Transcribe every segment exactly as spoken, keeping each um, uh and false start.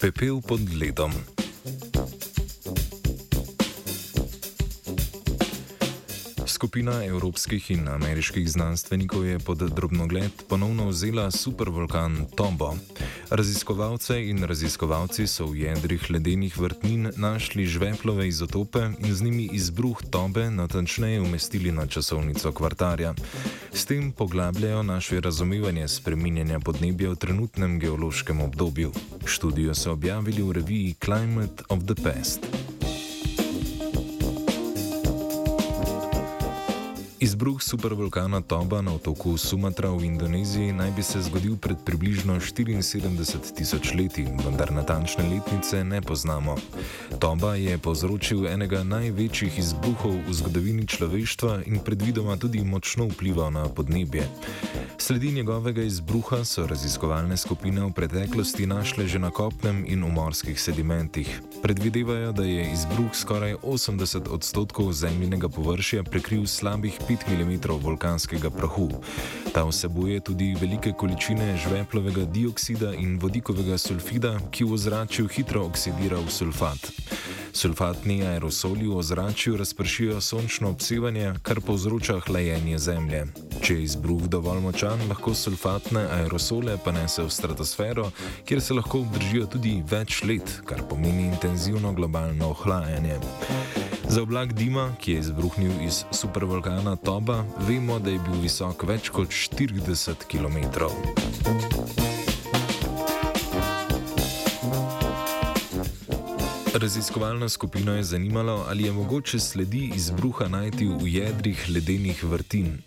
Pepel pod ledom. Skupina evropskih in ameriških znanstvenikov je pod drobnogled ponovno vzela supervulkan Tombo. Raziskovalce in raziskovalci so v jedrih ledenih vrtnin našli žveplove izotope in z njimi izbruh Tobe natančneje umestili na časovnico kvartarja. S tem poglabljajo naše razumevanje spreminjanja podnebja v trenutnem geološkem obdobju. Študijo so objavili v reviji Climate of the Past. Izbruh supervulkana Toba na otoku Sumatra v Indoneziji naj bi se zgodil pred približno štiriinsedemdeset tisoč leti, vendar natančne letnice ne poznamo. Toba je povzročil enega največjih izbruhov v zgodovini človeštva in predvidoma tudi močno vplival na podnebje. Sledi njegovega izbruha so raziskovalne skupine v preteklosti našle že na kopnem in v morskih sedimentih. Predvidevajo, da je izbruh skoraj osemdeset odstotkov zemljinega površja prekril slabih pet milimetrov vulkanskega prahu. Ta vsebuje tudi velike količine žveplovega dioksida in vodikovega sulfida, ki v ozračju hitro oksidira v sulfat. Sulfatni aerosoli v ozračju razpršijo sončno obsevanje, kar povzroča hlajenje zemlje. Če je izbruh dovolj močan, lahko sulfatne aerosole ponese v stratosfero, kjer se lahko obdržijo tudi več let, kar pomeni intenzivno globalno ohlajanje. Za oblak dima, ki je izbruhnil iz supervulkana Toba, vemo, da je bil visok več kot štirideset kilometrov. Raziskovalno skupino je zanimalo, ali je mogoče sledi izbruha najti v jedrih ledenih vrtin.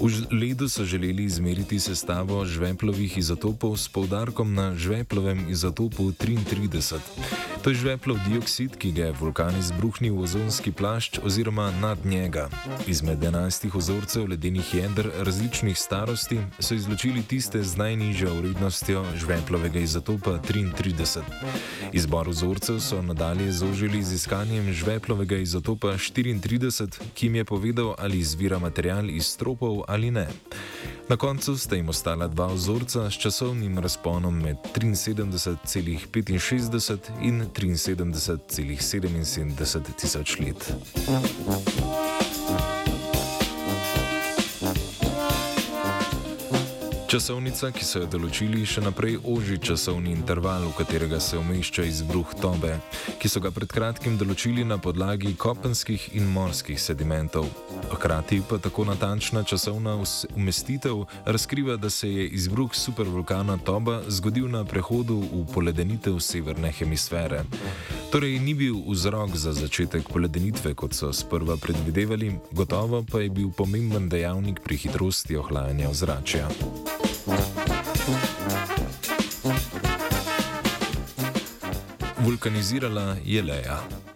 V ledu so želeli izmeriti sestavo žveplovih izotopov s poudarkom na žveplovem izotopu triintrideset. To je žveplov dioksid, ki ga je vulkan izbruhnil v ozonski plašč oziroma nad njega. Izmed enajstih ozorcev ledenih jeder različnih starosti so izločili tiste z najnižjo vrednostjo žveplovega izotopa triintrideset. Izbor ozorcev so nadalje zožili z iskanjem žveplovega izotopa štiriintrideset, ki jim je povedal, ali izvira material iz stropov ali ne. Na koncu sta jim ostala dva ozorca s časovnim razponom med triinsedemdeset celih petinšestdeset in triinsedemdeset celih sedeminsedemdeset tisoč let. Časovnica, ki so jo določili, še naprej oži časovni interval, v katerega se umešča izbruh Tobe, ki so ga pred kratkim določili na podlagi kopenskih in morskih sedimentov. Hkrati pa tako natančna časovna umestitev razkriva, da se je izbruh supervulkana Toba zgodil na prehodu v poledenitev severne hemisfere. Torej ni bil vzrok za začetek poledenitve, kot so sprva predvidevali, gotovo pa je bil pomemben dejavnik pri hitrosti ohlajanja ozračja. Vulkanizirala je Leja.